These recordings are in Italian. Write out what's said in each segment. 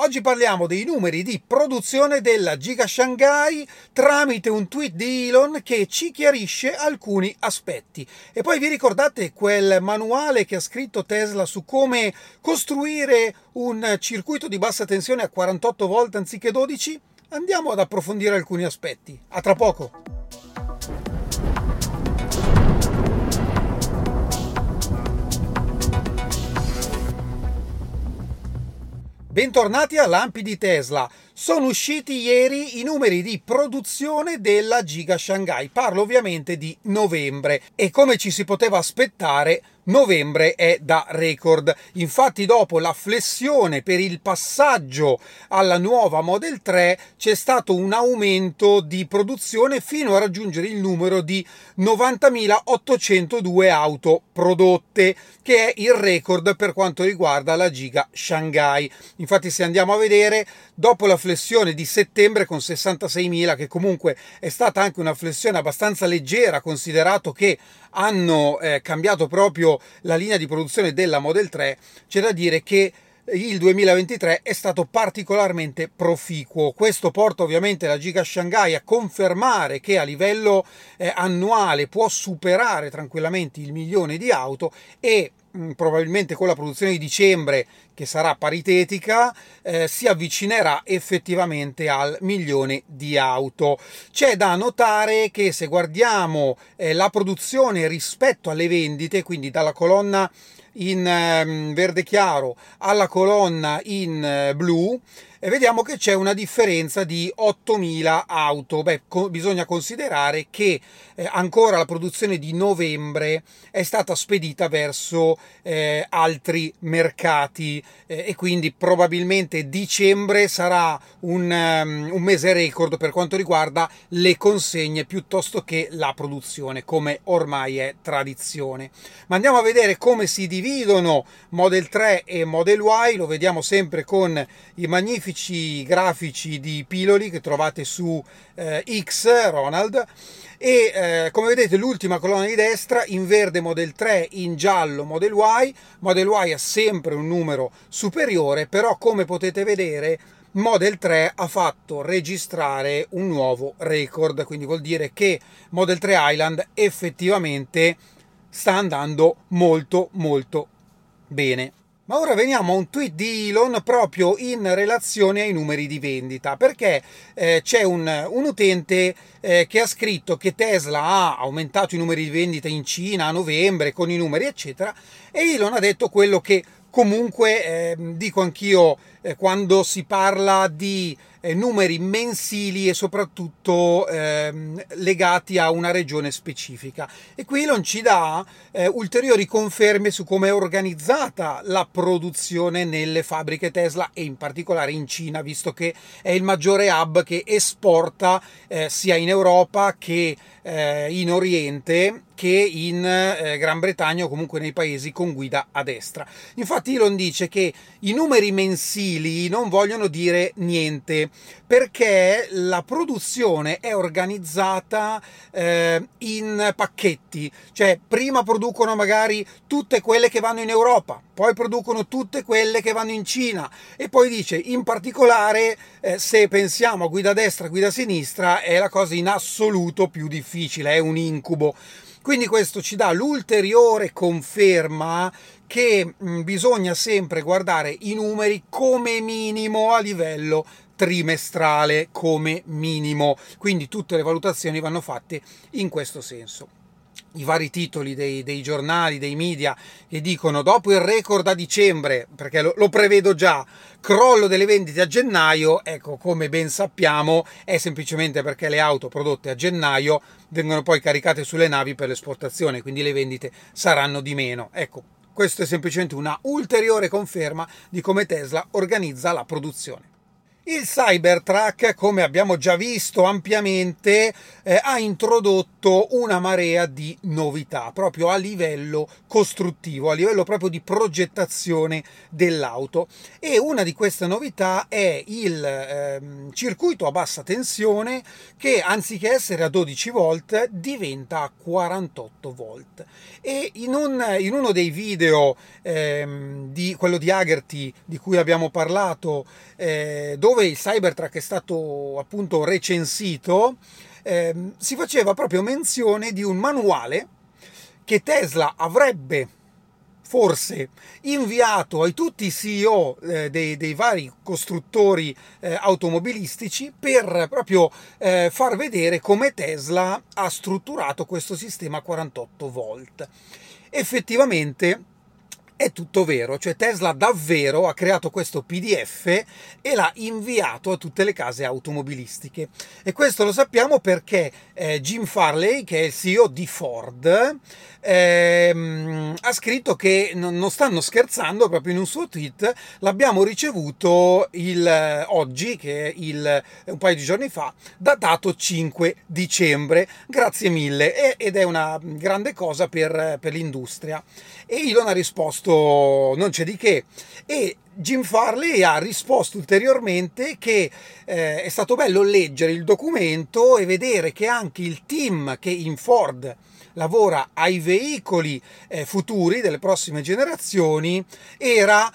Oggi parliamo dei numeri di produzione della Giga Shanghai tramite un tweet di Elon che ci chiarisce alcuni aspetti. E poi vi ricordate quel manuale che ha scritto Tesla su come costruire un circuito di bassa tensione a 48 volt anziché 12? Andiamo ad approfondire alcuni aspetti. A tra poco! Bentornati a Lampi di Tesla. Sono usciti ieri i numeri di produzione della Giga Shanghai. Parlo ovviamente di novembre e, come ci si poteva aspettare, novembre è da record. Infatti, dopo la flessione per il passaggio alla nuova Model 3, c'è stato un aumento di produzione fino a raggiungere il numero di 90.802 auto prodotte, che è il record per quanto riguarda la Giga Shanghai. Infatti, se andiamo a vedere, dopo la flessione di settembre con 66.000, che comunque è stata anche una flessione abbastanza leggera, considerato che hanno cambiato proprio la linea di produzione della Model 3, c'è da dire che il 2023 è stato particolarmente proficuo. Questo porta ovviamente la Giga Shanghai a confermare che a livello annuale può superare tranquillamente il 1.000.000 di auto e probabilmente con la produzione di dicembre, che sarà paritetica, si avvicinerà effettivamente al 1.000.000 di auto. C'è da notare che se guardiamo la produzione rispetto alle vendite, quindi dalla colonna in verde chiaro alla colonna in blu, vediamo che c'è una differenza di 8.000 auto. Beh, bisogna considerare che ancora la produzione di novembre è stata spedita verso altri mercati e quindi probabilmente dicembre sarà un mese record per quanto riguarda le consegne piuttosto che la produzione, come ormai è tradizione. Ma andiamo a vedere come si dividono Model 3 e Model Y. Lo vediamo sempre con i magnifici grafici di Piloli che trovate su X, Ronald, e come vedete l'ultima colonna di destra in verde Model 3, in giallo Model Y. Model Y ha sempre un numero superiore, però come potete vedere Model 3 ha fatto registrare un nuovo record, quindi vuol dire che Model 3 Island effettivamente sta andando molto molto bene. Ma ora veniamo a un tweet di Elon proprio in relazione ai numeri di vendita, perché c'è un utente che ha scritto che Tesla ha aumentato i numeri di vendita in Cina a novembre con i numeri eccetera, e Elon ha detto quello che comunque dico anch'io quando si parla di numeri mensili e soprattutto legati a una regione specifica. E qui Elon ci dà ulteriori conferme su come è organizzata la produzione nelle fabbriche Tesla e in particolare in Cina, visto che è il maggiore hub che esporta sia in Europa che in Oriente che in Gran Bretagna o comunque nei paesi con guida a destra. Infatti Elon dice che i numeri mensili non vogliono dire niente, perché la produzione è organizzata in pacchetti, cioè prima producono magari tutte quelle che vanno in Europa, poi producono tutte quelle che vanno in Cina e poi dice in particolare se pensiamo a guida destra, guida sinistra è la cosa in assoluto più difficile, è un incubo. Quindi questo ci dà l'ulteriore conferma che bisogna sempre guardare i numeri come minimo a livello trimestrale, come minimo. Quindi tutte le valutazioni vanno fatte in questo senso. I vari titoli dei giornali, dei media che dicono dopo il record a dicembre, perché lo prevedo già, crollo delle vendite a gennaio, ecco, come ben sappiamo è semplicemente perché le auto prodotte a gennaio vengono poi caricate sulle navi per l'esportazione, quindi le vendite saranno di meno. Ecco, questo è semplicemente una ulteriore conferma di come Tesla organizza la produzione. Il Cybertruck, come abbiamo già visto ampiamente, ha introdotto una marea di novità proprio a livello costruttivo, a livello proprio di progettazione dell'auto, e una di queste novità è il circuito a bassa tensione che, anziché essere a 12 volt, diventa a 48 volt. E in uno dei video, quello di Hagerty di cui abbiamo parlato, dove il Cybertruck è stato appunto recensito, si faceva proprio menzione di un manuale che Tesla avrebbe forse inviato a tutti i CEO dei vari costruttori automobilistici per proprio far vedere come Tesla ha strutturato questo sistema a 48 volt. Effettivamente è tutto vero, cioè Tesla davvero ha creato questo PDF e l'ha inviato a tutte le case automobilistiche, e questo lo sappiamo perché Jim Farley, che è il CEO di Ford, ha scritto che non stanno scherzando. Proprio in un suo tweet l'abbiamo ricevuto oggi, che è un paio di giorni fa, datato 5 dicembre. Grazie mille, ed è una grande cosa per l'industria. E Elon ha risposto: non c'è di che. E Jim Farley ha risposto ulteriormente che è stato bello leggere il documento e vedere che anche il team che in Ford lavora ai veicoli futuri delle prossime generazioni era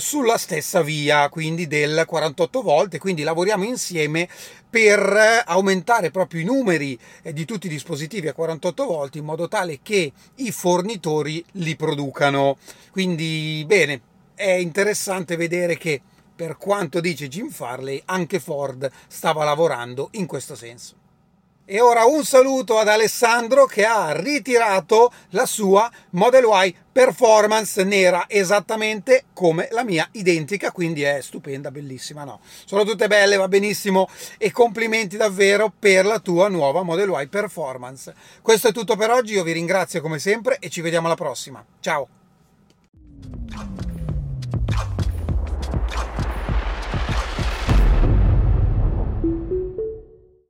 sulla stessa via, quindi del 48 volt, quindi lavoriamo insieme per aumentare proprio i numeri di tutti i dispositivi a 48 volt in modo tale che i fornitori li producano. Quindi bene, è interessante vedere che, per quanto dice Jim Farley, anche Ford stava lavorando in questo senso. E ora un saluto ad Alessandro, che ha ritirato la sua Model Y Performance nera, esattamente come la mia, identica, quindi è stupenda, bellissima, no? Sono tutte belle, va benissimo, e complimenti davvero per la tua nuova Model Y Performance. Questo è tutto per oggi, io vi ringrazio come sempre e ci vediamo alla prossima. Ciao!